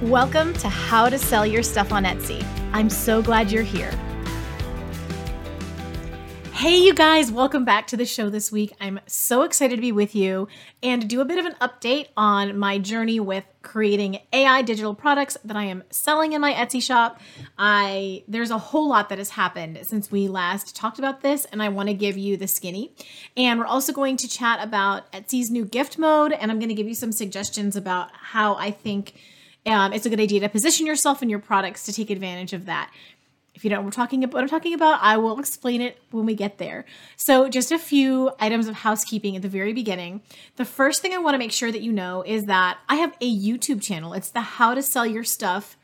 Welcome to How to Sell Your Stuff on Etsy. I'm so glad you're here. Hey, you guys, welcome back to the show this week. I'm so excited to be with you and to do a bit of an update on my journey with creating AI digital products that I am selling in my Etsy shop. There's a whole lot that has happened since we last talked about this, and I want to give you the skinny. And we're also going to chat about Etsy's new gift mode, and I'm going to give you some suggestions about how I think it's a good idea to position yourself and your products to take advantage of that. If you don't know what I'm talking about, I will explain it when we get there. So just a few items of housekeeping at the very beginning. The first thing I want to make sure that you know is that I have a YouTube channel. It's the How to Sell Your Stuff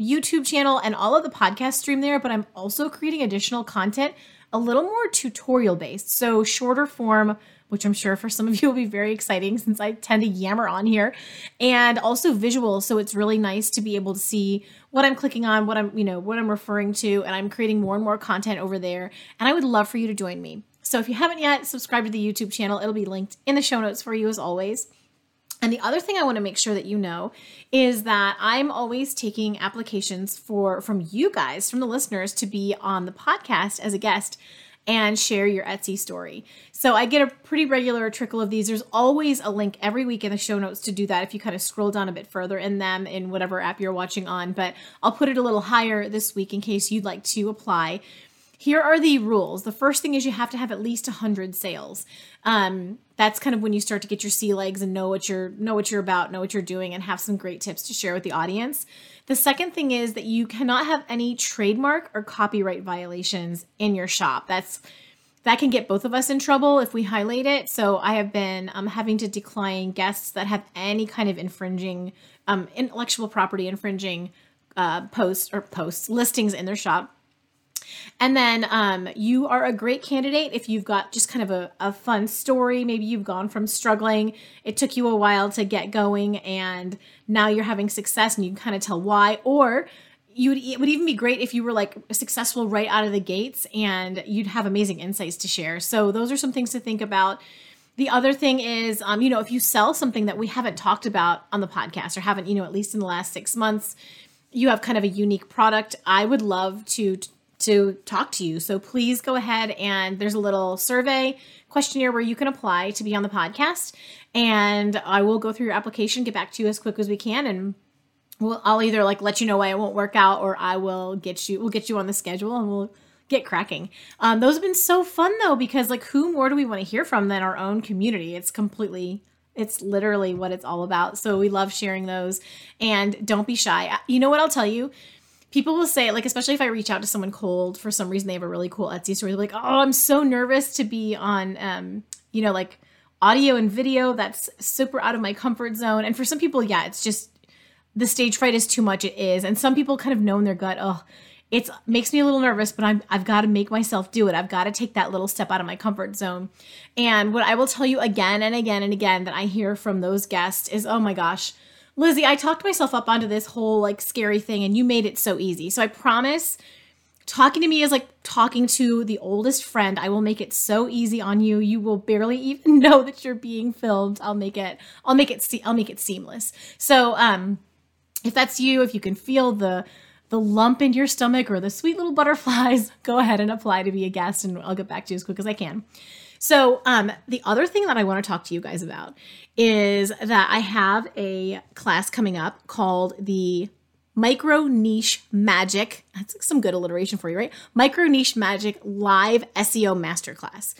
YouTube channel, and all of the podcasts stream there, but I'm also creating additional content a little more tutorial based. So shorter form, which I'm sure for some of you will be very exciting since I tend to yammer on here, and also visual. So it's really nice to be able to see what I'm clicking on, what I'm referring to, and I'm creating more and more content over there. And I would love for you to join me. So if you haven't yet, subscribe to the YouTube channel. It'll be linked in the show notes for you as always. And the other thing I want to make sure that you know is that I'm always taking applications from you guys, from the listeners, to be on the podcast as a guest and share your Etsy story. So I get a pretty regular trickle of these. There's always a link every week in the show notes to do that if you kind of scroll down a bit further in them in whatever app you're watching on, but I'll put it a little higher this week in case you'd like to apply. Here are the rules. The first thing is you have to have at least 100 sales. That's kind of when you start to get your sea legs and know what you're about, know what you're doing, and have some great tips to share with the audience. The second thing is that you cannot have any trademark or copyright violations in your shop. That can get both of us in trouble if we highlight it. So I have been having to decline guests that have any kind of infringing, intellectual property infringing posts listings in their shop. And then you are a great candidate if you've got just kind of a fun story. Maybe you've gone from struggling, it took you a while to get going, and now you're having success and you can kind of tell why. Or it would even be great if you were like successful right out of the gates and you'd have amazing insights to share. So those are some things to think about. The other thing is, if you sell something that we haven't talked about on the podcast or haven't, at least in the last 6 months, you have kind of a unique product. I would love to talk to you. So please go ahead, and there's a little survey questionnaire where you can apply to be on the podcast, and I will go through your application, get back to you as quick as we can, and I'll either let you know why it won't work out, or I will get you on the schedule and we'll get cracking. Those have been so fun though, because who more do we want to hear from than our own community? It's literally what it's all about. So we love sharing those, and don't be shy. You know what I'll tell you? People will say, especially if I reach out to someone cold, for some reason they have a really cool Etsy story. They're like, oh, I'm so nervous to be on, audio and video. That's super out of my comfort zone. And for some people, yeah, it's just the stage fright is too much. It is. And some people kind of know in their gut, oh, it makes me a little nervous, but I've got to make myself do it. I've got to take that little step out of my comfort zone. And what I will tell you again and again and again that I hear from those guests is, oh my gosh, Lizzie, I talked myself up onto this whole scary thing, and you made it so easy. So I promise talking to me is like talking to the oldest friend. I will make it so easy on you. You will barely even know that you're being filmed. I'll make it seamless. So, if that's you, if you can feel the lump in your stomach or the sweet little butterflies, go ahead and apply to be a guest, and I'll get back to you as quick as I can. So the other thing that I want to talk to you guys about is that I have a class coming up called the Micro Niche Magic. That's some good alliteration for you, right? Micro Niche Magic Live SEO Masterclass.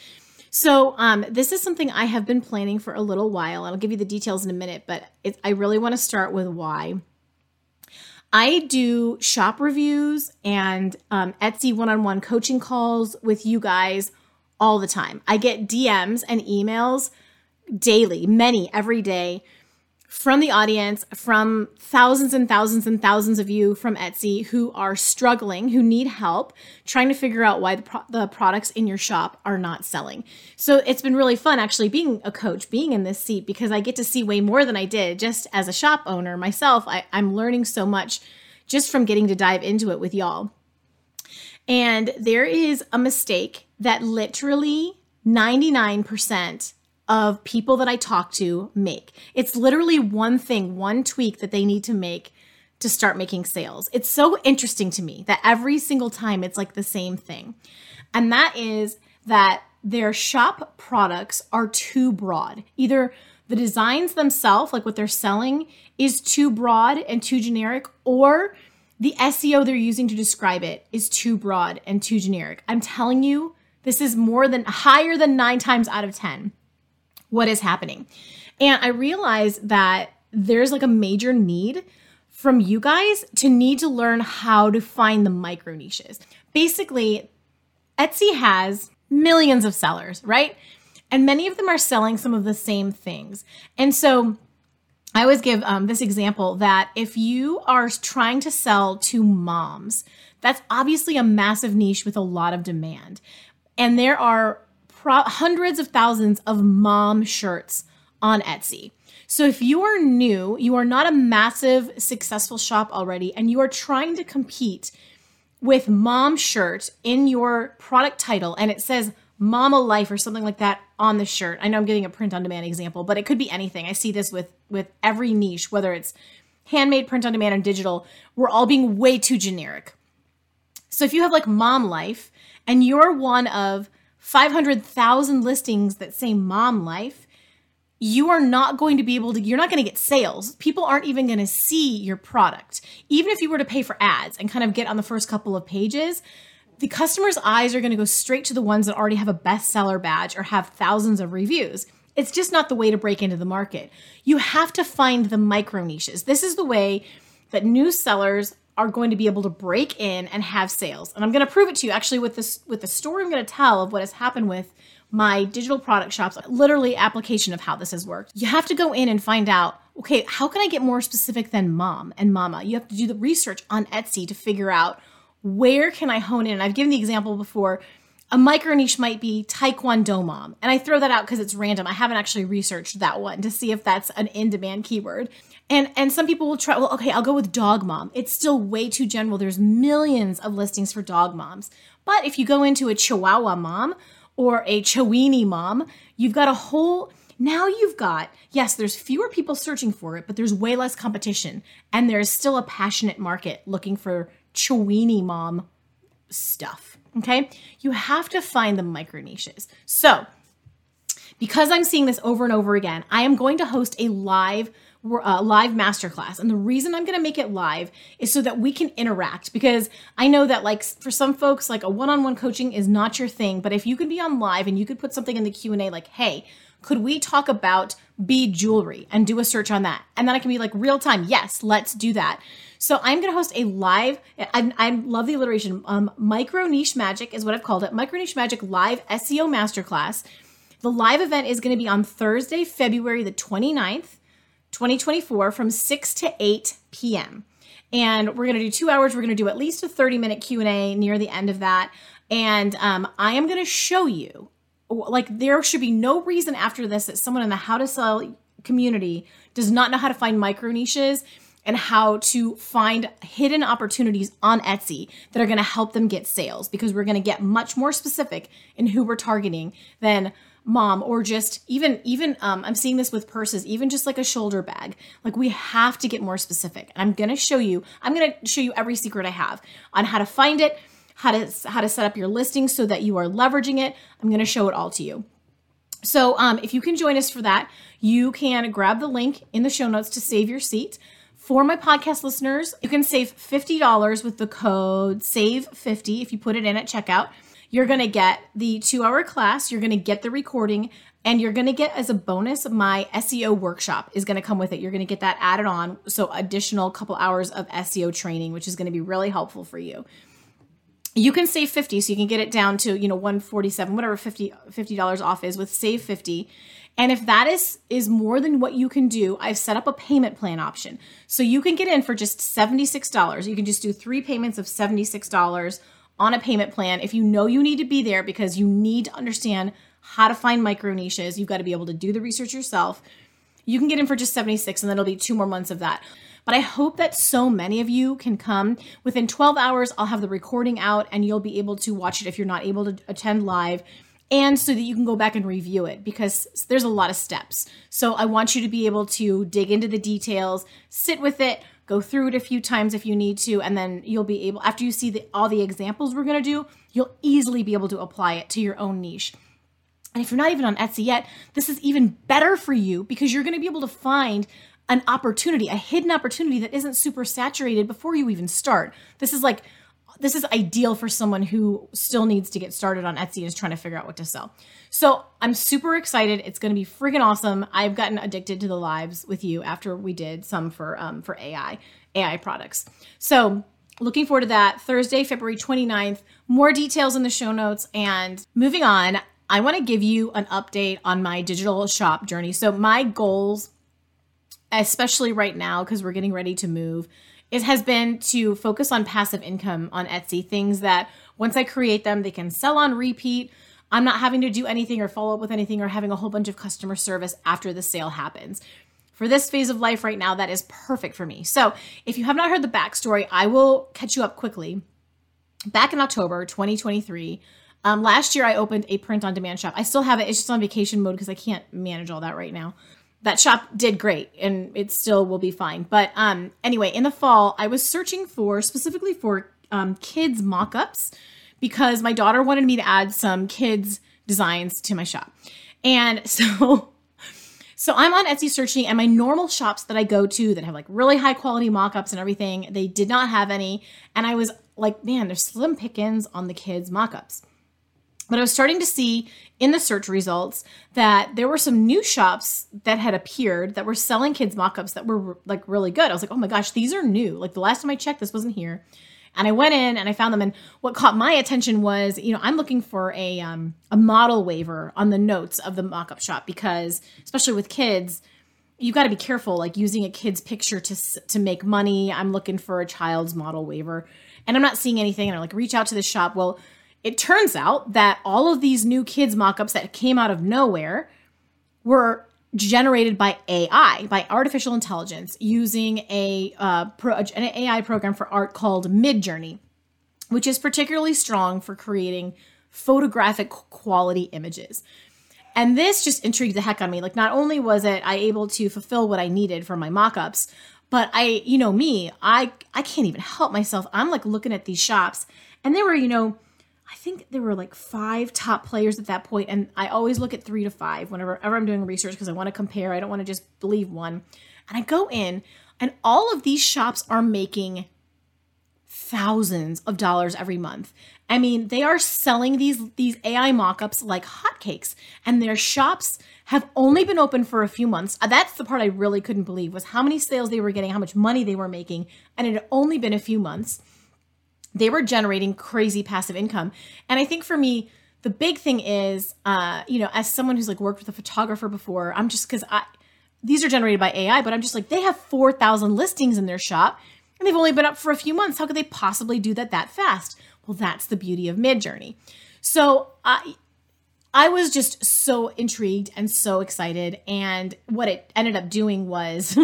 So this is something I have been planning for a little while. I'll give you the details in a minute, but I really want to start with why. I do shop reviews and Etsy one-on-one coaching calls with you guys all the time. I get DMs and emails daily, many every day, from the audience, from thousands and thousands and thousands of you from Etsy who are struggling, who need help, trying to figure out why the products in your shop are not selling. So it's been really fun actually being a coach, being in this seat, because I get to see way more than I did just as a shop owner myself. I'm learning so much just from getting to dive into it with y'all. And there is a mistake that literally 99% of people that I talk to make. It's literally one thing, one tweak that they need to make to start making sales. It's so interesting to me that every single time it's like the same thing. And that is that their shop products are too broad. Either the designs themselves, like what they're selling, is too broad and too generic, or the SEO they're using to describe it is too broad and too generic. I'm telling you, this is more than higher than 9 times out of 10. What is happening? And I realized that there's like a major need from you guys to need to learn how to find the micro niches. Basically, Etsy has millions of sellers, right? And many of them are selling some of the same things. And so I always give this example that if you are trying to sell to moms, that's obviously a massive niche with a lot of demand. And there are hundreds of thousands of mom shirts on Etsy. So if you are new, you are not a massive successful shop already, and you are trying to compete with mom shirt in your product title, and it says Mama Life or something like that on the shirt. I know I'm giving a print on demand example, but it could be anything. I see this with every niche, whether it's handmade, print on demand, and digital. We're all being way too generic. So if you have like Mom Life and you're one of 500,000 listings that say Mom Life, you are not going to be able to, you're not going to get sales. People aren't even going to see your product. Even if you were to pay for ads and kind of get on the first couple of pages, the customer's eyes are going to go straight to the ones that already have a bestseller badge or have thousands of reviews. It's just not the way to break into the market. You have to find the micro niches. This is the way that new sellers are going to be able to break in and have sales. And I'm going to prove it to you actually with the story I'm going to tell of what has happened with my digital product shops, literally application of how this has worked. You have to go in and find out, okay, how can I get more specific than mom and mama? You have to do the research on Etsy to figure out where can I hone in? And I've given the example before, a micro niche might be Taekwondo mom. And I throw that out because it's random. I haven't actually researched that one to see if that's an in-demand keyword. And some people will try, well, okay, I'll go with dog mom. It's still way too general. There's millions of listings for dog moms. But if you go into a Chihuahua mom or a Chiweenie mom, you've got a whole, now you've got, yes, there's fewer people searching for it, but there's way less competition. And there's still a passionate market looking for Chiweenie mom stuff, okay? You have to find the micro niches. So because I'm seeing this over and over again, I am going to host a live masterclass. And the reason I'm going to make it live is so that we can interact, because I know that like for some folks, like a one-on-one coaching is not your thing, but if you could be on live and you could put something in the Q&A like, hey, could we talk about bead jewelry and do a search on that? And then I can be like real time. Yes, let's do that. So I'm going to host a live, I love the alliteration. Micro Niche Magic is what I've called it. Micro Niche Magic live SEO masterclass. The live event is going to be on Thursday, February the 29th, 2024 from 6 to 8 p.m. And we're going to do 2 hours. We're going to do at least a 30-minute Q&A near the end of that. And I am going to show you, like there should be no reason after this that someone in the How to Sell community does not know how to find micro niches and how to find hidden opportunities on Etsy that are going to help them get sales, because we're going to get much more specific in who we're targeting than mom, or just even I'm seeing this with purses, even just like a shoulder bag. Like we have to get more specific. And I'm going to show you every secret I have on how to find it, how to set up your listing so that you are leveraging it. I'm going to show it all to you. So if you can join us for that, you can grab the link in the show notes to save your seat. For my podcast listeners, you can save $50 with the code SAVE50 if you put it in at checkout. You're going to get the 2-hour class, you're going to get the recording, and you're going to get, as a bonus, my SEO workshop is going to come with it. You're going to get that added on, so additional couple hours of SEO training, which is going to be really helpful for you. You can save $50, so you can get it down to, you know, $147, whatever $50 off is with save $50. And if that is more than what you can do, I've set up a payment plan option. So you can get in for just $76. You can just do 3 payments of $76 on a payment plan. If you know you need to be there because you need to understand how to find micro niches, you've got to be able to do the research yourself. You can get in for just $76, and then it'll be 2 more months of that. But I hope that so many of you can come. Within 12 hours, I'll have the recording out and you'll be able to watch it if you're not able to attend live, and so that you can go back and review it, because there's a lot of steps. So I want you to be able to dig into the details, sit with it, go through it a few times if you need to, and then you'll be able, after you see all the examples we're going to do, you'll easily be able to apply it to your own niche. And if you're not even on Etsy yet, this is even better for you, because you're going to be able to find an opportunity, a hidden opportunity that isn't super saturated before you even start. This is ideal for someone who still needs to get started on Etsy and is trying to figure out what to sell. So I'm super excited. It's going to be freaking awesome. I've gotten addicted to the lives with you after we did some for AI products. So looking forward to that. Thursday, February 29th, more details in the show notes. And moving on, I want to give you an update on my digital shop journey. So my goals, especially right now, because we're getting ready to move, it has been to focus on passive income on Etsy, things that once I create them, they can sell on repeat. I'm not having to do anything or follow up with anything or having a whole bunch of customer service after the sale happens. For this phase of life right now, that is perfect for me. So if you have not heard the backstory, I will catch you up quickly. Back in October 2023, last year I opened a print-on-demand shop. I still have it. It's just on vacation mode because I can't manage all that right now. That shop did great and it still will be fine. But anyway, in the fall, I was searching specifically for kids mock-ups, because my daughter wanted me to add some kids designs to my shop. And so I'm on Etsy searching, and my normal shops that I go to that have like really high quality mock-ups and everything, they did not have any. And I was like, man, there's slim pickings on the kids mock-ups. But I was starting to see in the search results that there were some new shops that had appeared that were selling kids mock-ups that were like really good. I was like, oh my gosh, these are new. Like the last time I checked, this wasn't here. And I went in and I found them. And what caught my attention was, you know, I'm looking for a model waiver on the notes of the mock-up shop, because especially with kids, you've got to be careful, like using a kid's picture to make money. I'm looking for a child's model waiver, and I'm not seeing anything. And I like reach out to the shop. Well, it turns out that all of these new kids mock-ups that came out of nowhere were generated by AI, by artificial intelligence, using an AI program for art called Midjourney, which is particularly strong for creating photographic quality images. And this just intrigued the heck out of me. Like, not only was I able to fulfill what I needed for my mock-ups, but I, you know me, I can't even help myself. I'm like looking at these shops, and there were, you know, I think there were like 5 top players at that point, and I always look at 3 to 5 whenever I'm doing research, because I want to compare. I don't want to just believe one. And I go in, and all of these shops are making thousands of dollars every month. I mean, they are selling these AI mock-ups like hotcakes, and their shops have only been open for a few months. That's the part I really couldn't believe, was how many sales they were getting, how much money they were making, and it had only been a few months. They were generating crazy passive income. And I think for me, the big thing is, you know, as someone who's like worked with a photographer before, I'm just, these are generated by AI, but I'm just like, they have 4,000 listings in their shop and they've only been up for a few months. How could they possibly do that fast? Well, that's the beauty of Midjourney. So I was just so intrigued and so excited. And what it ended up doing was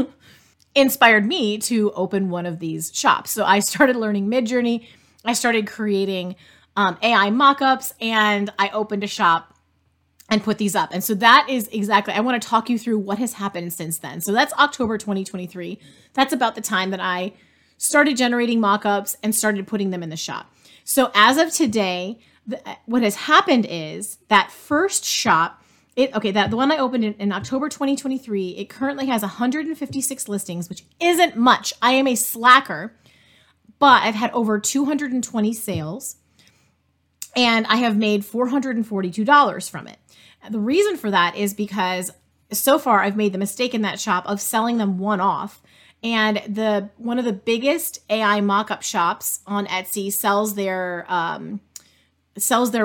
inspired me to open one of these shops. So I started learning Midjourney. I started creating AI mock-ups, and I opened a shop and put these up. And so that is exactly, I want to talk you through what has happened since then. So that's October 2023. That's about the time that I started generating mock-ups and started putting them in the shop. So as of today, what has happened is that first shop, the one I opened in October 2023, it currently has 156 listings, which isn't much. I am a slacker, but I've had over 220 sales. And I have made $442 from it. The reason for that is because so far I've made the mistake in that shop of selling them one off. And one of the biggest AI mock-up shops on Etsy sells their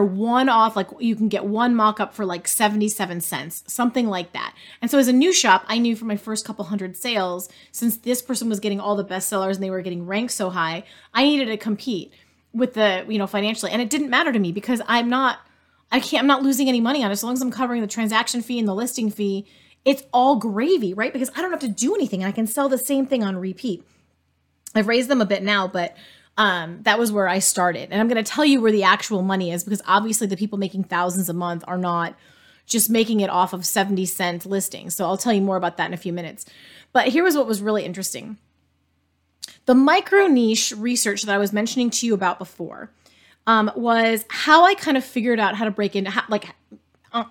one off, like you can get one mock-up for like 77 cents, something like that. And so as a new shop, I knew from my first couple hundred sales, since this person was getting all the bestsellers and they were getting ranked so high, I needed to compete with the, financially. And it didn't matter to me because I'm not losing any money on it. As long as I'm covering the transaction fee and the listing fee, it's all gravy, right? Because I don't have to do anything and I can sell the same thing on repeat. I've raised them a bit now, but that was where I started. And I'm going to tell you where the actual money is, because obviously the people making thousands a month are not just making it off of 70-cent listings. So I'll tell you more about that in a few minutes. But here was what was really interesting. The micro niche research that I was mentioning to you about before was how I kind of figured out how to break into,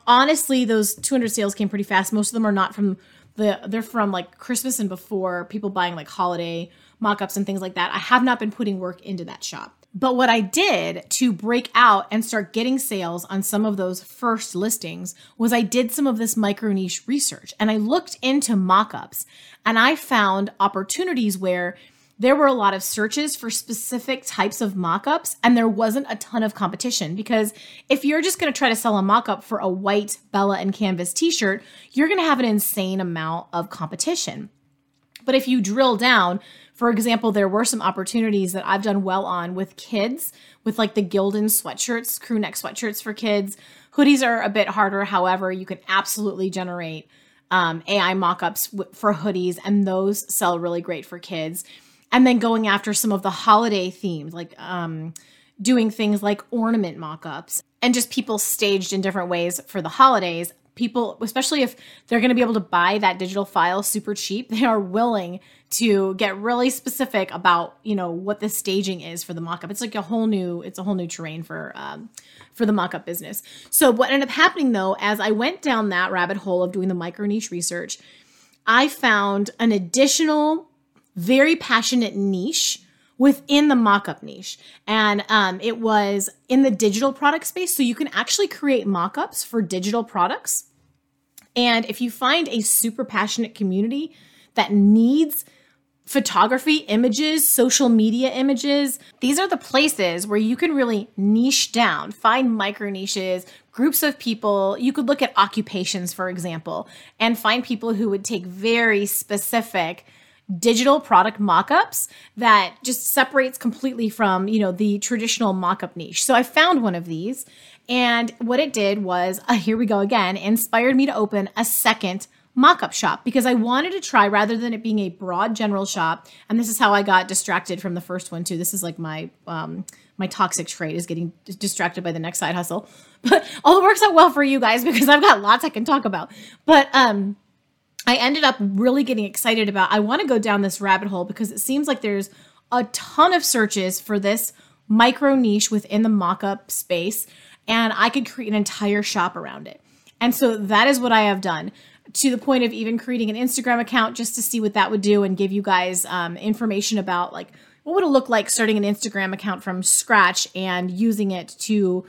honestly, those 200 sales came pretty fast. Most of them are not from they're from like Christmas and before, people buying like holiday mock-ups and things like that. I have not been putting work into that shop. But what I did to break out and start getting sales on some of those first listings was I did some of this micro niche research and I looked into mock-ups and I found opportunities where there were a lot of searches for specific types of mock-ups and there wasn't a ton of competition, because if you're just going to try to sell a mock-up for a white Bella and Canvas t-shirt, you're going to have an insane amount of competition. But if you drill down, for example, there were some opportunities that I've done well on with kids, with like the Gildan sweatshirts, crew neck sweatshirts for kids. Hoodies are a bit harder. However, you can absolutely generate AI mock-ups for hoodies, and those sell really great for kids. And then going after some of the holiday themed, like doing things like ornament mock-ups and just people staged in different ways for the holidays. People, especially if they're going to be able to buy that digital file super cheap, they are willing to get really specific about, what the staging is for the mock-up. It's like a whole new terrain for the mock-up business. So what ended up happening though, as I went down that rabbit hole of doing the micro niche research, I found an additional very passionate niche within the mock-up niche. And it was in the digital product space. So you can actually create mock-ups for digital products. And if you find a super passionate community that needs photography images, social media images, these are the places where you can really niche down, find micro niches, groups of people. You could look at occupations, for example, and find people who would take very specific digital product mock-ups that just separates completely from, the traditional mock-up niche. So I found one of these, and what it did was, here we go again, inspired me to open a second mock-up shop, because I wanted to try, rather than it being a broad general shop. And this is how I got distracted from the first one too. This is like my toxic trait, is getting distracted by the next side hustle. But all it works out well for you guys, because I've got lots I can talk about. But, I ended up really getting excited about, I want to go down this rabbit hole because it seems like there's a ton of searches for this micro niche within the mock-up space, and I could create an entire shop around it. And so that is what I have done, to the point of even creating an Instagram account just to see what that would do and give you guys information about like what would it look like starting an Instagram account from scratch and using it to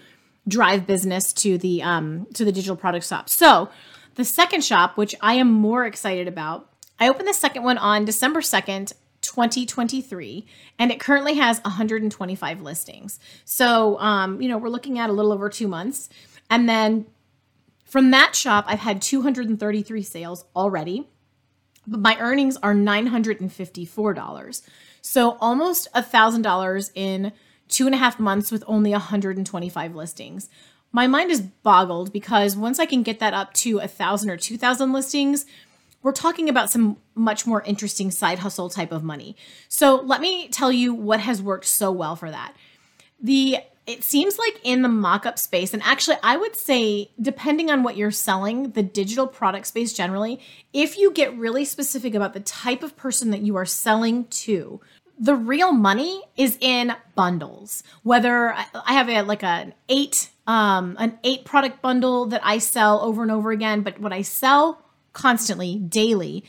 drive business to the digital product shop. So the second shop, which I am more excited about, I opened the second one on December 2nd, 2023, and it currently has 125 listings. So, we're looking at a little over 2 months. And then from that shop, I've had 233 sales already, but my earnings are $954. So almost $1,000 in 2.5 months with only 125 listings. My mind is boggled, because once I can get that up to 1,000 or 2,000 listings, we're talking about some much more interesting side hustle type of money. So let me tell you what has worked so well for that. It seems like in the mock-up space, and actually I would say, depending on what you're selling, the digital product space generally, if you get really specific about the type of person that you are selling to, the real money is in bundles. Whether I have an 8 product bundle that I sell over and over again, but what I sell constantly daily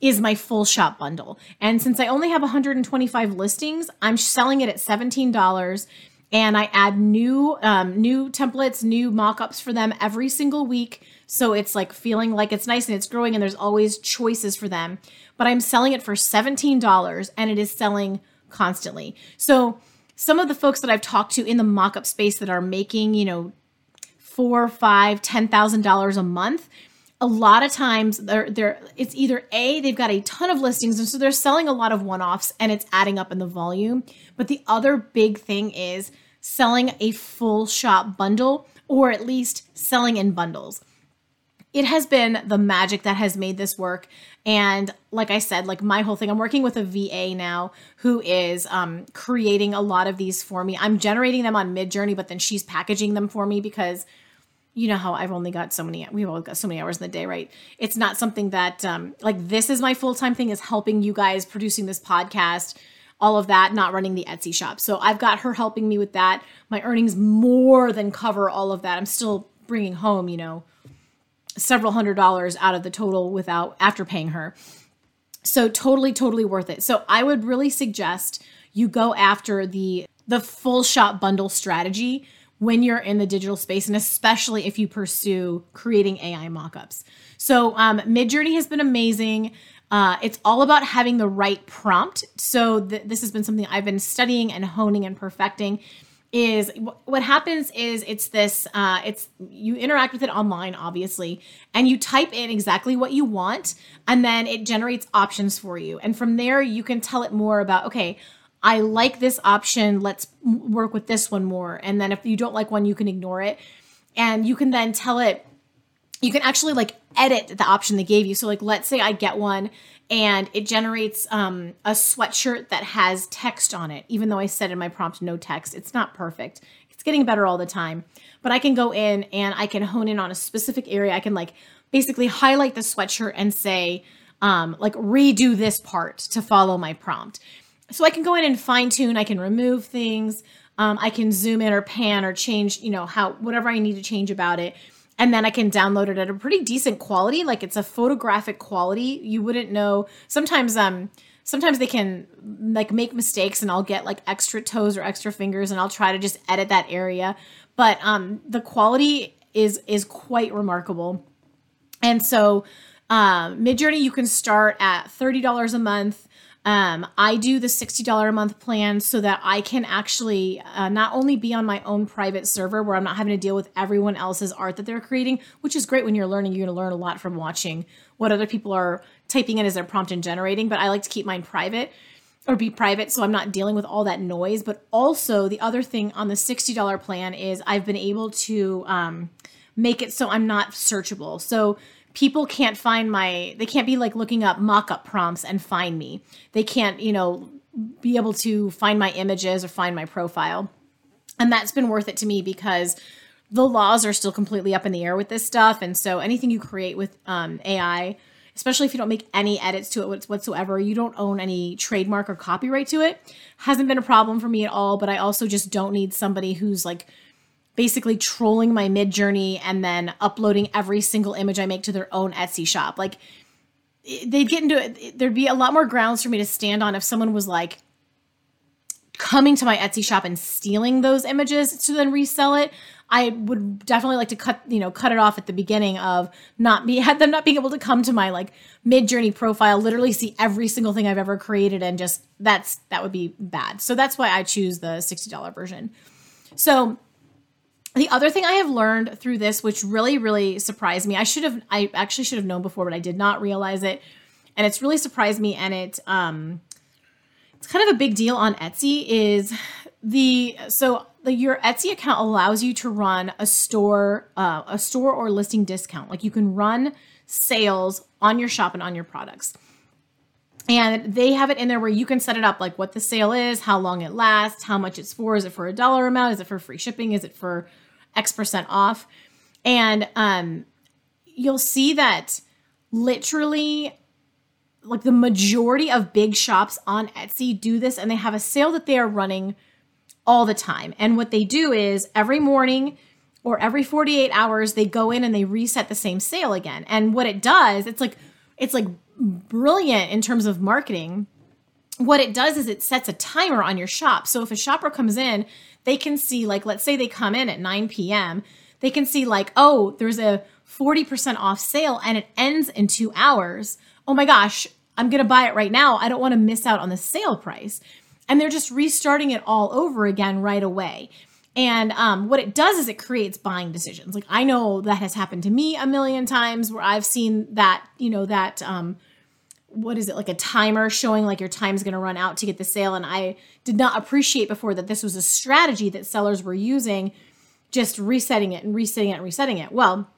is my full shop bundle. And since I only have 125 listings, I'm selling it at $17, and I add new templates, new mock-ups for them every single week. So it's like feeling like it's nice and it's growing and there's always choices for them. But I'm selling it for $17 and it is selling constantly. So some of the folks that I've talked to in the mock-up space that are making, you know, $4,000, $5,000, $10,000 a month, a lot of times it's either A, they've got a ton of listings and so they're selling a lot of one-offs and it's adding up in the volume. But the other big thing is selling a full shop bundle, or at least selling in bundles. It has been the magic that has made this work. And like I said, like my whole thing, I'm working with a VA now who is creating a lot of these for me. I'm generating them on Midjourney, but then she's packaging them for me because you know how I've only got so many, we've all got so many hours in the day, right? It's not something that like this is my full-time thing, is helping you guys, producing this podcast, all of that, not running the Etsy shop. So I've got her helping me with that. My earnings more than cover all of that. I'm still bringing home, you know, several $100s out of the total without after paying her. So totally worth it. So I would really suggest you go after the full shop bundle strategy when you're in the digital space, and especially if you pursue creating AI mockups. So Midjourney has been amazing. It's all about having the right prompt. So this has been something I've been studying and honing and perfecting. Is what happens is it's this, you interact with it online, obviously, and you type in exactly what you want, and then it generates options for you. And from there, you can tell it more about, okay, I like this option, let's work with this one more. And then if you don't like one, you can ignore it. And you can then tell it, you can actually like edit the option they gave you. So like, let's say I get one and it generates a sweatshirt that has text on it. Even though I said in my prompt, no text, it's not perfect. It's getting better all the time, but I can go in and I can hone in on a specific area. I can like basically highlight the sweatshirt and say, like redo this part to follow my prompt. So I can go in and fine tune. I can remove things. I can zoom in or pan or change, you know, whatever I need to change about it. And then I can download it at a pretty decent quality. Like it's a photographic quality. You wouldn't know. Sometimes they can like make mistakes and I'll get like extra toes or extra fingers and I'll try to just edit that area. But the quality is quite remarkable. And so Midjourney, you can start at $30 a month. I do the $60 a month plan so that I can actually not only be on my own private server where I'm not having to deal with everyone else's art that they're creating, which is great when you're learning. You're going to learn a lot from watching what other people are typing in as their prompt and generating, but I like to keep mine private or be private so I'm not dealing with all that noise. But also the other thing on the $60 plan is I've been able to make it so I'm not searchable. So people can't find they can't be like looking up mock-up prompts and find me. They can't, you know, be able to find my images or find my profile. And that's been worth it to me because the laws are still completely up in the air with this stuff. And so anything you create with AI, especially if you don't make any edits to it whatsoever, you don't own any trademark or copyright to it, hasn't been a problem for me at all. But I also just don't need somebody who's like, basically trolling my Midjourney and then uploading every single image I make to their own Etsy shop. Like they'd get into it. There'd be a lot more grounds for me to stand on if someone was like coming to my Etsy shop and stealing those images to then resell it. I would definitely like to cut it off at the beginning of not being able to come to my like Midjourney profile, literally see every single thing I've ever created. And just that would be bad. So that's why I choose the $60 version. So the other thing I have learned through this, which really, really surprised me, I actually should have known before, but I did not realize it. And it's really surprised me. And it's kind of a big deal on Etsy is your Etsy account allows you to run a store or listing discount. Like you can run sales on your shop and on your products. And they have it in there where you can set it up, like what the sale is, how long it lasts, how much it's for. Is it for a dollar amount? Is it for free shipping? Is it for X% off? And you'll see that literally like the majority of big shops on Etsy do this, and they have a sale that they are running all the time. And what they do is every morning or every 48 hours, they go in and they reset the same sale again. And what it does, it's like brilliant in terms of marketing. What it does is it sets a timer on your shop. So if a shopper comes in, they can see, like, let's say they come in at 9 p.m., they can see like, oh, there's a 40% off sale and it ends in 2 hours. Oh my gosh, I'm going to buy it right now. I don't want to miss out on the sale price. And they're just restarting it all over again right away. And what it does is it creates buying decisions. Like, I know that has happened to me a million times where I've seen that, you know, that, what is it, like a timer showing like your time's going to run out to get the sale. And I did not appreciate before that this was a strategy that sellers were using, just resetting it and resetting it and resetting it. Well,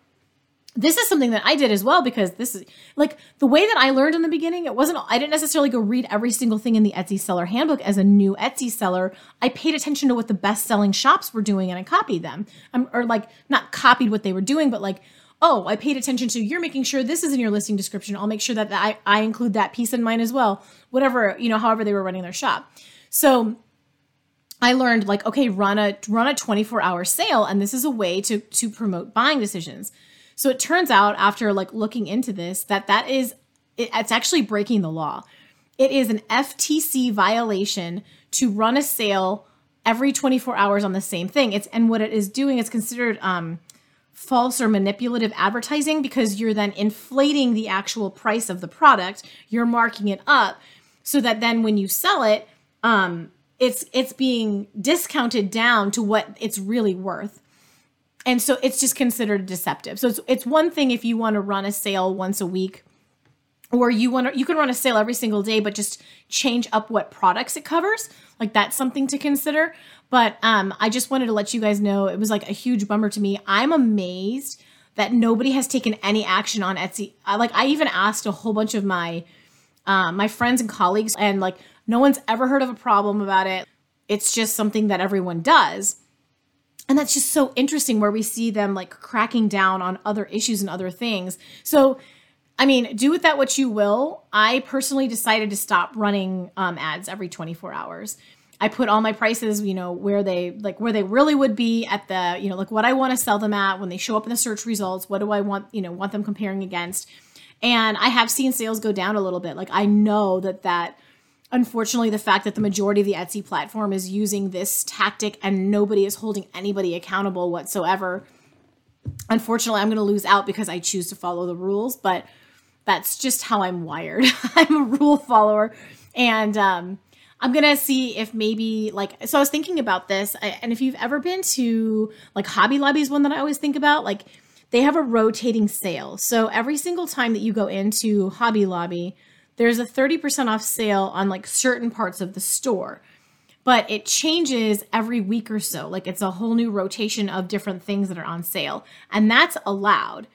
this is something that I did as well, because this is like the way that I learned in the beginning. It wasn't, I didn't necessarily go read every single thing in the Etsy seller handbook as a new Etsy seller. I paid attention to what the best selling shops were doing and I copied them, or like not copied what they were doing, but like, oh, I paid attention to, you're making sure this is in your listing description. I'll make sure that I include that piece in mine as well, whatever, you know, however they were running their shop. So I learned like, okay, run a 24-hour sale. And this is a way to promote buying decisions. So it turns out after like looking into this, it's actually breaking the law. It is an FTC violation to run a sale every 24 hours on the same thing. And what it is doing is considered false or manipulative advertising, because you're then inflating the actual price of the product. You're marking it up so that then when you sell it, it's being discounted down to what it's really worth. And so it's just considered deceptive. So it's one thing if you want to run a sale once a week, or you can run a sale every single day, but just change up what products it covers. Like, that's something to consider. But I just wanted to let you guys know, it was like a huge bummer to me. I'm amazed that nobody has taken any action on Etsy. I even asked a whole bunch of my friends and colleagues, and like no one's ever heard of a problem about it. It's just something that everyone does. And that's just so interesting, where we see them like cracking down on other issues and other things. So, I mean, do with that what you will. I personally decided to stop running ads every 24 hours. I put all my prices, you know, where they really would be at the, you know, like what I want to sell them at when they show up in the search results. What do I want, you know, want them comparing against? And I have seen sales go down a little bit. Like, I know that unfortunately, the fact that the majority of the Etsy platform is using this tactic and nobody is holding anybody accountable whatsoever. Unfortunately, I'm going to lose out because I choose to follow the rules, but that's just how I'm wired. I'm a rule follower, and I'm going to see if maybe like, so I was thinking about this, and if you've ever been to like Hobby Lobby is one that I always think about, like they have a rotating sale. So every single time that you go into Hobby Lobby, there's a 30% off sale on like certain parts of the store, but it changes every week or so. Like, it's a whole new rotation of different things that are on sale, and that's allowed.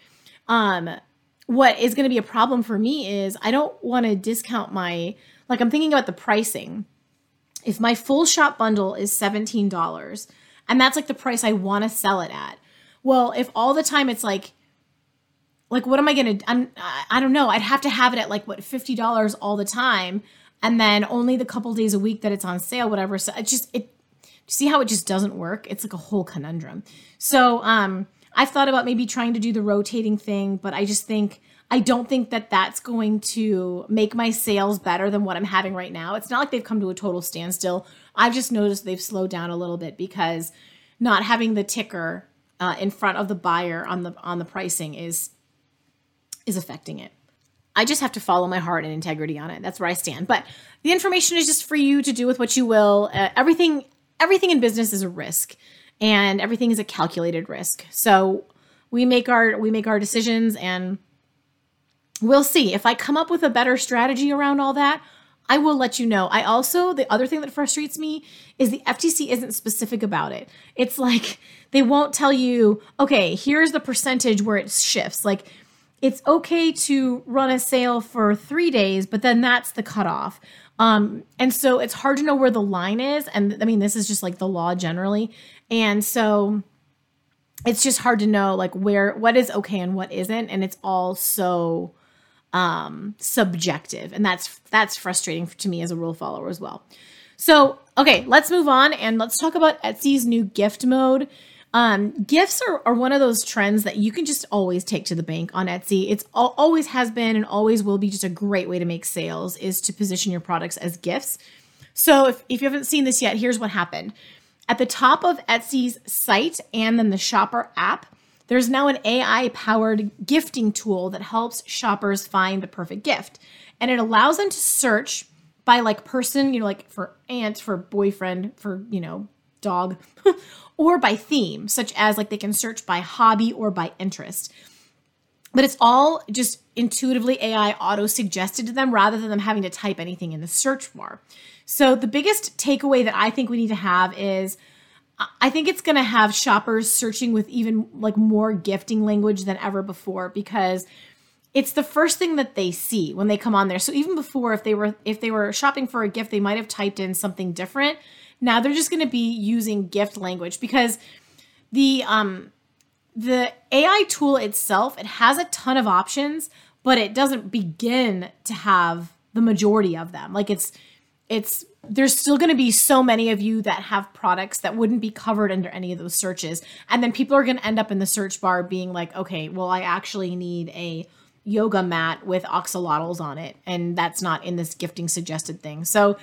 What is going to be a problem for me is I don't want to discount I'm thinking about the pricing. If my full shop bundle is $17 and that's like the price I want to sell it at. Well, if all the time it's like, what am I going to, I don't know. I'd have to have it at like, what, $50 all the time. And then only the couple days a week that it's on sale, whatever. So see how it just doesn't work. It's like a whole conundrum. So, I've thought about maybe trying to do the rotating thing, but I don't think that that's going to make my sales better than what I'm having right now. It's not like they've come to a total standstill. I've just noticed they've slowed down a little bit, because not having the ticker, in front of the buyer on the pricing is affecting it. I just have to follow my heart and integrity on it. That's where I stand. But the information is just for you to do with what you will. Everything in business is a risk, and everything is a calculated risk. So we make our decisions, and we'll see. If I come up with a better strategy around all that, I will let you know. The other thing that frustrates me is the FTC isn't specific about it. It's like they won't tell you, okay, here's the percentage where it shifts. Like, it's okay to run a sale for 3 days, but then that's the cutoff. And so it's hard to know where the line is. And I mean, this is just like the law generally. And so it's just hard to know like what is okay and what isn't. And it's all so subjective. And that's frustrating to me as a rule follower as well. So, okay, let's move on and let's talk about Etsy's new gift mode. Gifts are one of those trends that you can just always take to the bank on Etsy. It's always has been and always will be just a great way to make sales, is to position your products as gifts. So if you haven't seen this yet, here's what happened. At the top of Etsy's site and then the shopper app, there's now an AI-powered gifting tool that helps shoppers find the perfect gift. And it allows them to search by like person, you know, like for aunt, for boyfriend, for, you know, dog, or by theme, such as like they can search by hobby or by interest. But it's all just intuitively AI auto-suggested to them rather than them having to type anything in the search bar. So the biggest takeaway that I think we need to have is I think it's going to have shoppers searching with even like more gifting language than ever before, because it's the first thing that they see when they come on there. So even before, if they were shopping for a gift, they might have typed in something different. Now they're just going to be using gift language, because the AI tool itself, it has a ton of options, but it doesn't begin to have the majority of them. Like there's still going to be so many of you that have products that wouldn't be covered under any of those searches. And then people are going to end up in the search bar being like, okay, well, I actually need a yoga mat with oxalotls on it. And that's not in this gifting suggested thing. So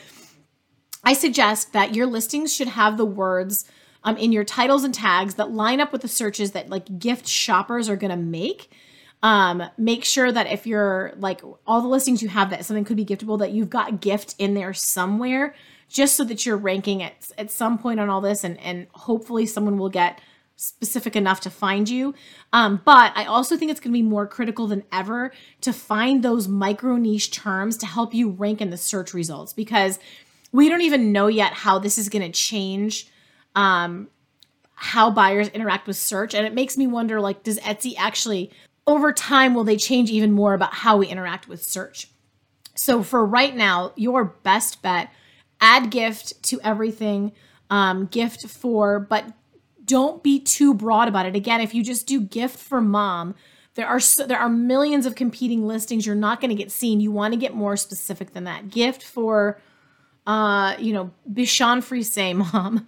I suggest that your listings should have the words in your titles and tags that line up with the searches that like gift shoppers are going to make. Make sure that if you're like all the listings you have that something could be giftable, that you've got gift in there somewhere, just so that you're ranking at some point on all this, and hopefully someone will get specific enough to find you. But I also think it's going to be more critical than ever to find those micro niche terms to help you rank in the search results, because we don't even know yet how this is going to change how buyers interact with search. And it makes me wonder, like, does Etsy actually, over time, will they change even more about how we interact with search? So for right now, your best bet, add gift to everything, gift for, but don't be too broad about it. Again, if you just do gift for mom, there are millions of competing listings. You're not going to get seen. You want to get more specific than that. Gift for, Bichon Frise mom.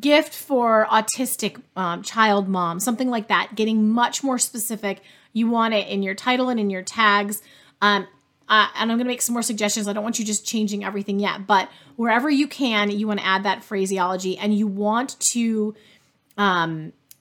Gift for autistic child mom, something like that, getting much more specific. You want it in your title and in your tags. And I'm going to make some more suggestions. I don't want you just changing everything yet, but wherever you can, you want to add that phraseology, and you want to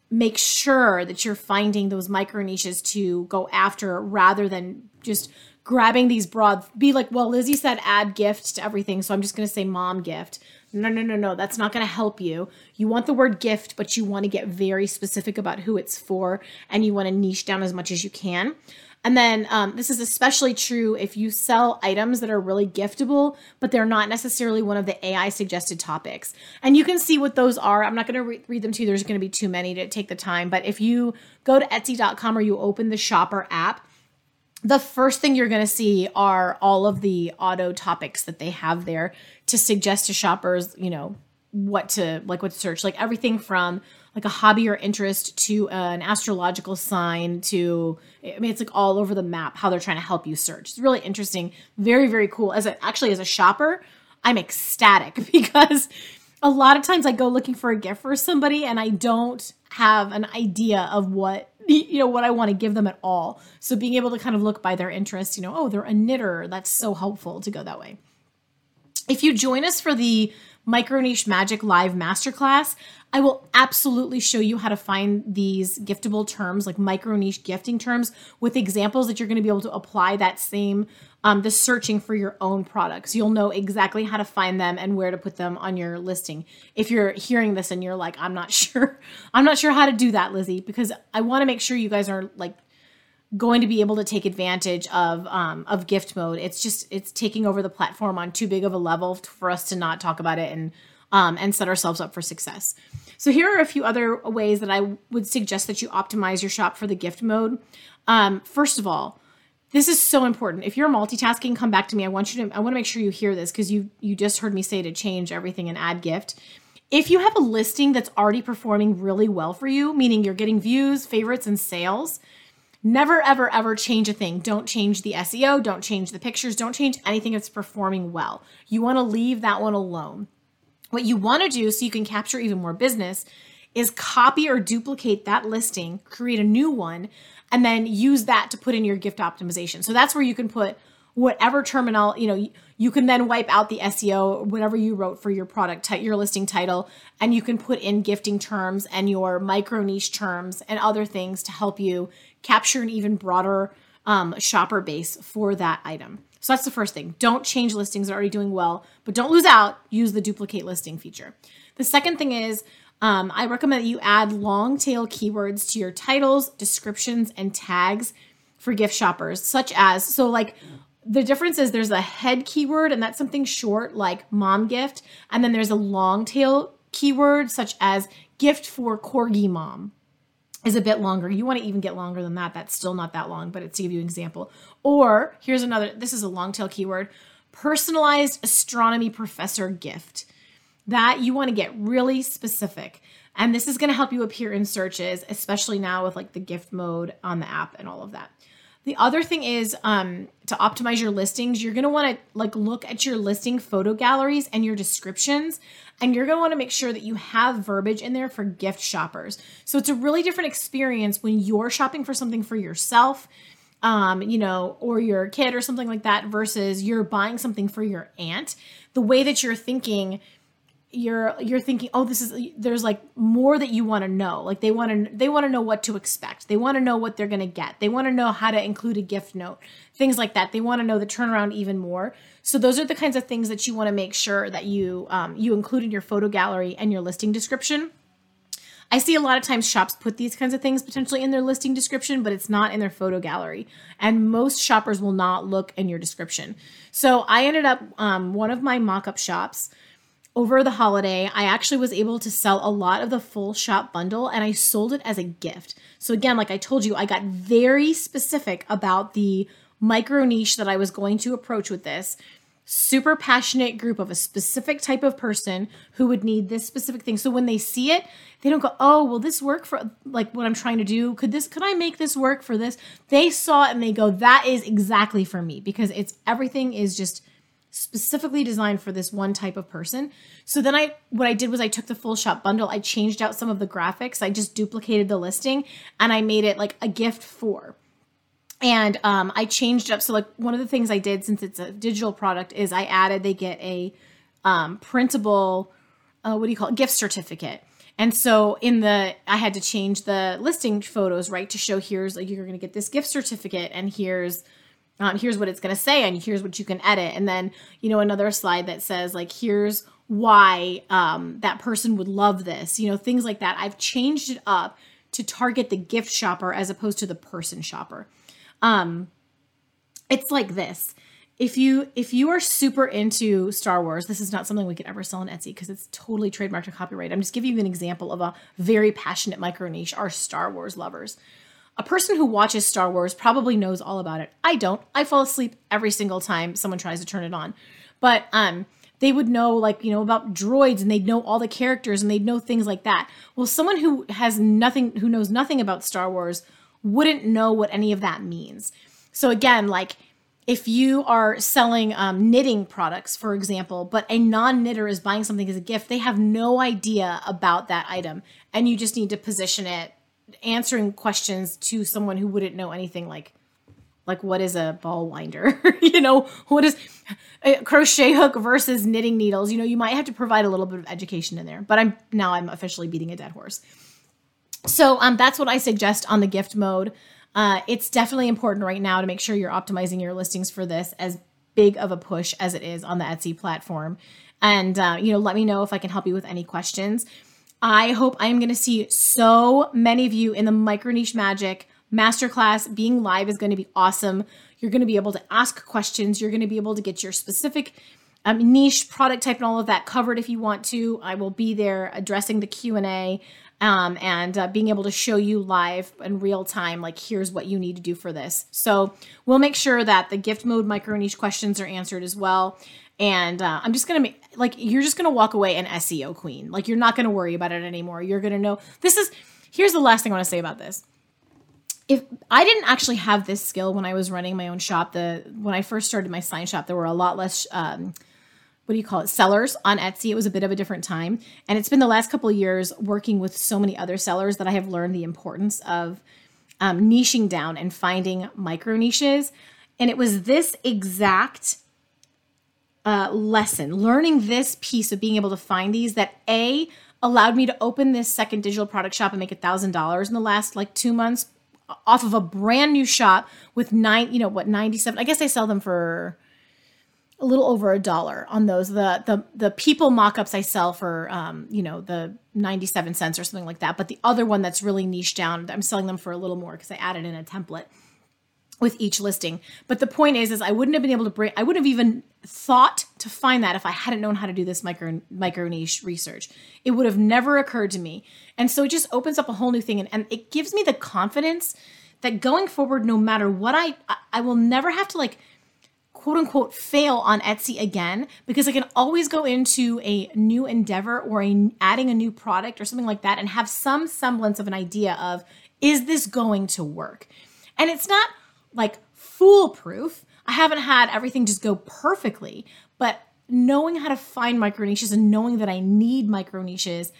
make sure that you're finding those micro niches to go after rather than just grabbing these broad, be like, well, Lizzie said add gift to everything, so I'm just going to say mom gift. No. That's not going to help you. You want the word gift, but you want to get very specific about who it's for, and you want to niche down as much as you can. And then this is especially true if you sell items that are really giftable, but they're not necessarily one of the AI suggested topics. And you can see what those are. I'm not going to read them to you. There's going to be too many to take the time. But if you go to Etsy.com or you open the shopper app, the first thing you're going to see are all of the auto topics that they have there to suggest to shoppers, you know, what to search, like everything from like a hobby or interest to an astrological sign to, I mean, it's like all over the map how they're trying to help you search. It's really interesting. Very, very cool. As a shopper, I'm ecstatic, because a lot of times I go looking for a gift for somebody and I don't have an idea of what I want to give them at all. So being able to kind of look by their interest, you know, oh, they're a knitter. That's so helpful to go that way. If you join us for the Micro Niche Magic Live Masterclass, I will absolutely show you how to find these giftable terms, like micro niche gifting terms, with examples that you're going to be able to apply that same, the searching for your own products. You'll know exactly how to find them and where to put them on your listing. If you're hearing this and you're like, I'm not sure how to do that, Lizzie, because I want to make sure you guys are like going to be able to take advantage of gift mode. It's taking over the platform on too big of a level for us to not talk about it and set ourselves up for success. So here are a few other ways that I would suggest that you optimize your shop for the gift mode. First of all, this is so important. If you're multitasking, come back to me. I want to make sure you hear this, because you just heard me say to change everything and add gift. If you have a listing that's already performing really well for you, meaning you're getting views, favorites, and sales, never, ever, ever change a thing. Don't change the SEO. Don't change the pictures. Don't change anything that's performing well. You want to leave that one alone. What you want to do, so you can capture even more business, is copy or duplicate that listing, create a new one, and then use that to put in your gift optimization. So that's where you can put whatever terminal, you know, you can then wipe out the SEO, whatever you wrote for your product, your listing title, and you can put in gifting terms and your micro niche terms and other things to help you capture an even broader shopper base for that item. So that's the first thing. Don't change listings that are already doing well, but don't lose out. Use the duplicate listing feature. The second thing is I recommend that you add long tail keywords to your titles, descriptions, and tags for gift shoppers, such as, so like the difference is there's a head keyword and that's something short like mom gift. And then there's a long tail keyword such as gift for corgi mom. Is a bit longer. You want to even get longer than that. That's still not that long, but it's to give you an example. Or here's another, this is a long tail keyword, personalized astronomy professor gift. That you want to get really specific. And this is going to help you appear in searches, especially now with like the gift mode on the app and all of that. The other thing is to optimize your listings, you're going to want to like look at your listing photo galleries and your descriptions, and you're going to want to make sure that you have verbiage in there for gift shoppers. So it's a really different experience when you're shopping for something for yourself, you know, or your kid or something like that versus you're buying something for your aunt. The way that you're thinking, you're thinking, oh, this is, there's like more that you want to know. Like they want to know what to expect. They want to know what they're going to get. They want to know how to include a gift note, things like that. They want to know the turnaround even more. So those are the kinds of things that you want to make sure that you, you include in your photo gallery and your listing description. I see a lot of times shops put these kinds of things potentially in their listing description, but it's not in their photo gallery. And most shoppers will not look in your description. So I ended up, one of my mock-up shops, over the holiday, I actually was able to sell a lot of the full shop bundle and I sold it as a gift. So again, like I told you, I got very specific about the micro niche that I was going to approach with this. Super passionate group of a specific type of person who would need this specific thing. So when they see it, they don't go, oh, will this work for like what I'm trying to do? Could I make this work for this? They saw it and they go, that is exactly for me because it's everything is just specifically designed for this one type of person. So then what I did was I took the full shop bundle. I changed out some of the graphics. I just duplicated the listing and I made it like a gift for. And I changed it up. So like one of the things I did since it's a digital product is I added, they get a printable, gift certificate. And so I had to change the listing photos, right? To show here's like, you're going to get this gift certificate and here's what it's going to say, and here's what you can edit. And then, you know, another slide that says like, here's why that person would love this, you know, things like that. I've changed it up to target the gift shopper as opposed to the person shopper. It's like this. If you are super into Star Wars, this is not something we could ever sell on Etsy because it's totally trademarked and copyrighted. I'm just giving you an example of a very passionate micro niche, our Star Wars lovers. A person who watches Star Wars probably knows all about it. I don't. I fall asleep every single time someone tries to turn it on. But they would know like, you know, about droids and they'd know all the characters and they'd know things like that. Well, someone who knows nothing about Star Wars wouldn't know what any of that means. So again, like if you are selling knitting products, for example, but a non-knitter is buying something as a gift, they have no idea about that item and you just need to position it answering questions to someone who wouldn't know anything like what is a ball winder, you know, what is a crochet hook versus knitting needles. You know, you might have to provide a little bit of education in there, but I'm officially beating a dead horse. So that's what I suggest on the gift mode. It's definitely important right now to make sure you're optimizing your listings for this as big of a push as it is on the Etsy platform. And, you know, let me know if I can help you with any questions. I hope I am going to see so many of you in the Micro Niche Magic Masterclass. Being live is going to be awesome. You're going to be able to ask questions. You're going to be able to get your specific niche, product type, and all of that covered if you want to. I will be there addressing the Q&A and being able to show you live in real time, like here's what you need to do for this. So we'll make sure that the gift mode micro niche questions are answered as well. And I'm just going to make, like, you're just going to walk away an SEO queen. Like, you're not going to worry about it anymore. You're going to know here's the last thing I want to say about this. If I didn't actually have this skill when I was running my own shop, when I first started my sign shop, there were a lot less, sellers on Etsy. It was a bit of a different time. And it's been the last couple of years working with so many other sellers that I have learned the importance of niching down and finding micro niches. And it was this exact lesson, learning this piece of being able to find these, that A, allowed me to open this second digital product shop and make $1,000 in the last 2 months off of a brand new shop with 97, I guess I sell them for a little over $1 on those. The people mock-ups I sell for, the 97 cents or something like that. But the other one that's really niche down, I'm selling them for a little more because I added in a template with each listing. But the point is I wouldn't have been able to I wouldn't have even thought to find that if I hadn't known how to do this micro niche research. It would have never occurred to me. And so it just opens up a whole new thing. And it gives me the confidence that going forward, no matter what, I will never have to quote unquote fail on Etsy again, because I can always go into a new endeavor or adding a new product or something like that and have some semblance of an idea of, is this going to work? And it's not foolproof. I haven't had everything just go perfectly, but knowing how to find micro niches and knowing that I need micro niches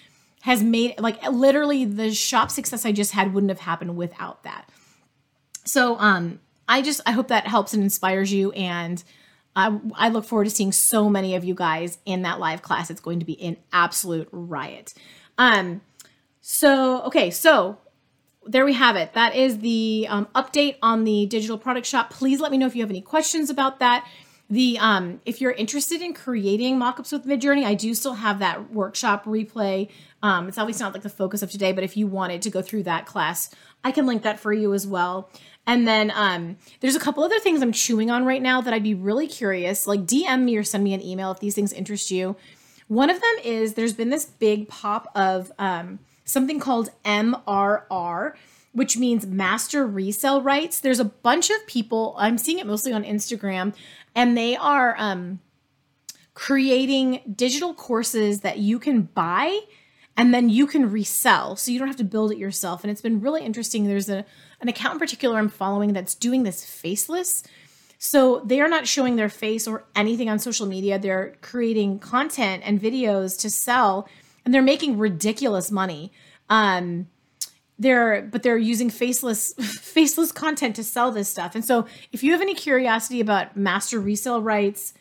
has made literally the shop success I just had wouldn't have happened without that. So, I hope that helps and inspires you, and I look forward to seeing so many of you guys in that live class. It's going to be an absolute riot. So there we have it. That is the update on the digital product shop. Please let me know if you have any questions about that. If you're interested in creating mock-ups with Midjourney, I do still have that workshop replay. It's obviously not the focus of today, but if you wanted to go through that class, I can link that for you as well. And then there's a couple other things I'm chewing on right now that I'd be really curious. DM me or send me an email if these things interest you. One of them is there's been this big pop of something called MRR, which means master resale rights. There's a bunch of people, I'm seeing it mostly on Instagram, and they are creating digital courses that you can buy and then you can resell. So you don't have to build it yourself. And it's been really interesting. There's an account in particular I'm following that's doing this faceless. So they are not showing their face or anything on social media. They're creating content and videos to sell, and they're making ridiculous money. They're using faceless content to sell this stuff. And so if you have any curiosity about master resale rights,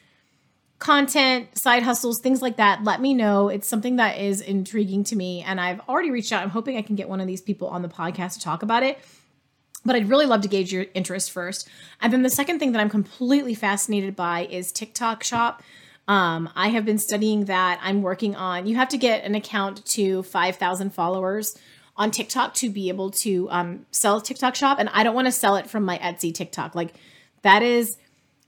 content, side hustles, things like that, let me know. It's something that is intriguing to me, and I've already reached out. I'm hoping I can get one of these people on the podcast to talk about it, but I'd really love to gauge your interest first. And then the second thing that I'm completely fascinated by is TikTok Shop. I have been studying that. I'm working on, you have to get an account to 5,000 followers on TikTok to be able to sell TikTok Shop. And I don't want to sell it from my Etsy TikTok. That is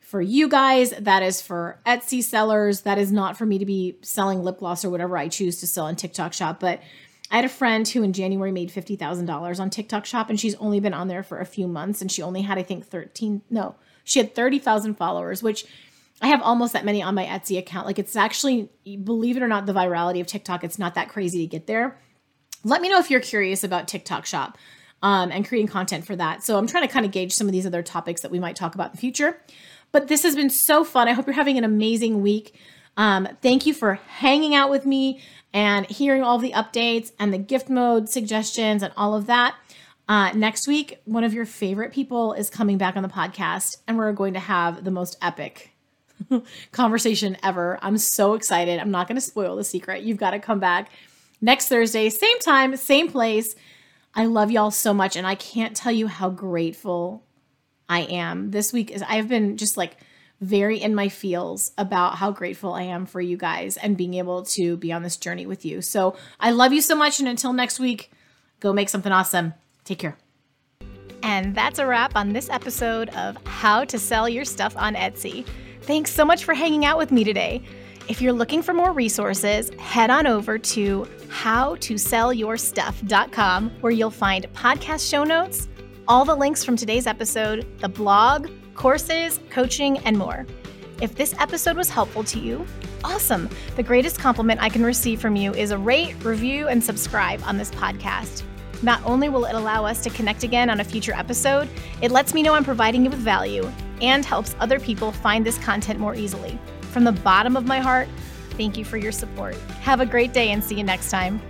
for you guys. That is for Etsy sellers. That is not for me to be selling lip gloss or whatever I choose to sell on TikTok Shop. But I had a friend who in January made $50,000 on TikTok Shop, and she's only been on there for a few months, and she only had, she had 30,000 followers, which I have almost that many on my Etsy account. It's actually, believe it or not, the virality of TikTok, it's not that crazy to get there. Let me know if you're curious about TikTok Shop and creating content for that. So I'm trying to kind of gauge some of these other topics that we might talk about in the future. But this has been so fun. I hope you're having an amazing week. Thank you for hanging out with me and hearing all the updates and the gift mode suggestions and all of that. Next week, one of your favorite people is coming back on the podcast, and we're going to have the most epic conversation ever. I'm so excited. I'm not going to spoil the secret. You've got to come back. Next Thursday, same time, same place. I love y'all so much, and I can't tell you how grateful I am. This week I've been just very in my feels about how grateful I am for you guys and being able to be on this journey with you. So I love you so much, and until next week, go make something awesome. Take care. And that's a wrap on this episode of How to Sell Your Stuff on Etsy. Thanks so much for hanging out with me today. If you're looking for more resources, head on over to howtosellyourstuff.com, where you'll find podcast show notes, all the links from today's episode, the blog, courses, coaching, and more. If this episode was helpful to you, awesome. The greatest compliment I can receive from you is a rate, review, and subscribe on this podcast. Not only will it allow us to connect again on a future episode, it lets me know I'm providing you with value and helps other people find this content more easily. From the bottom of my heart, thank you for your support. Have a great day and see you next time.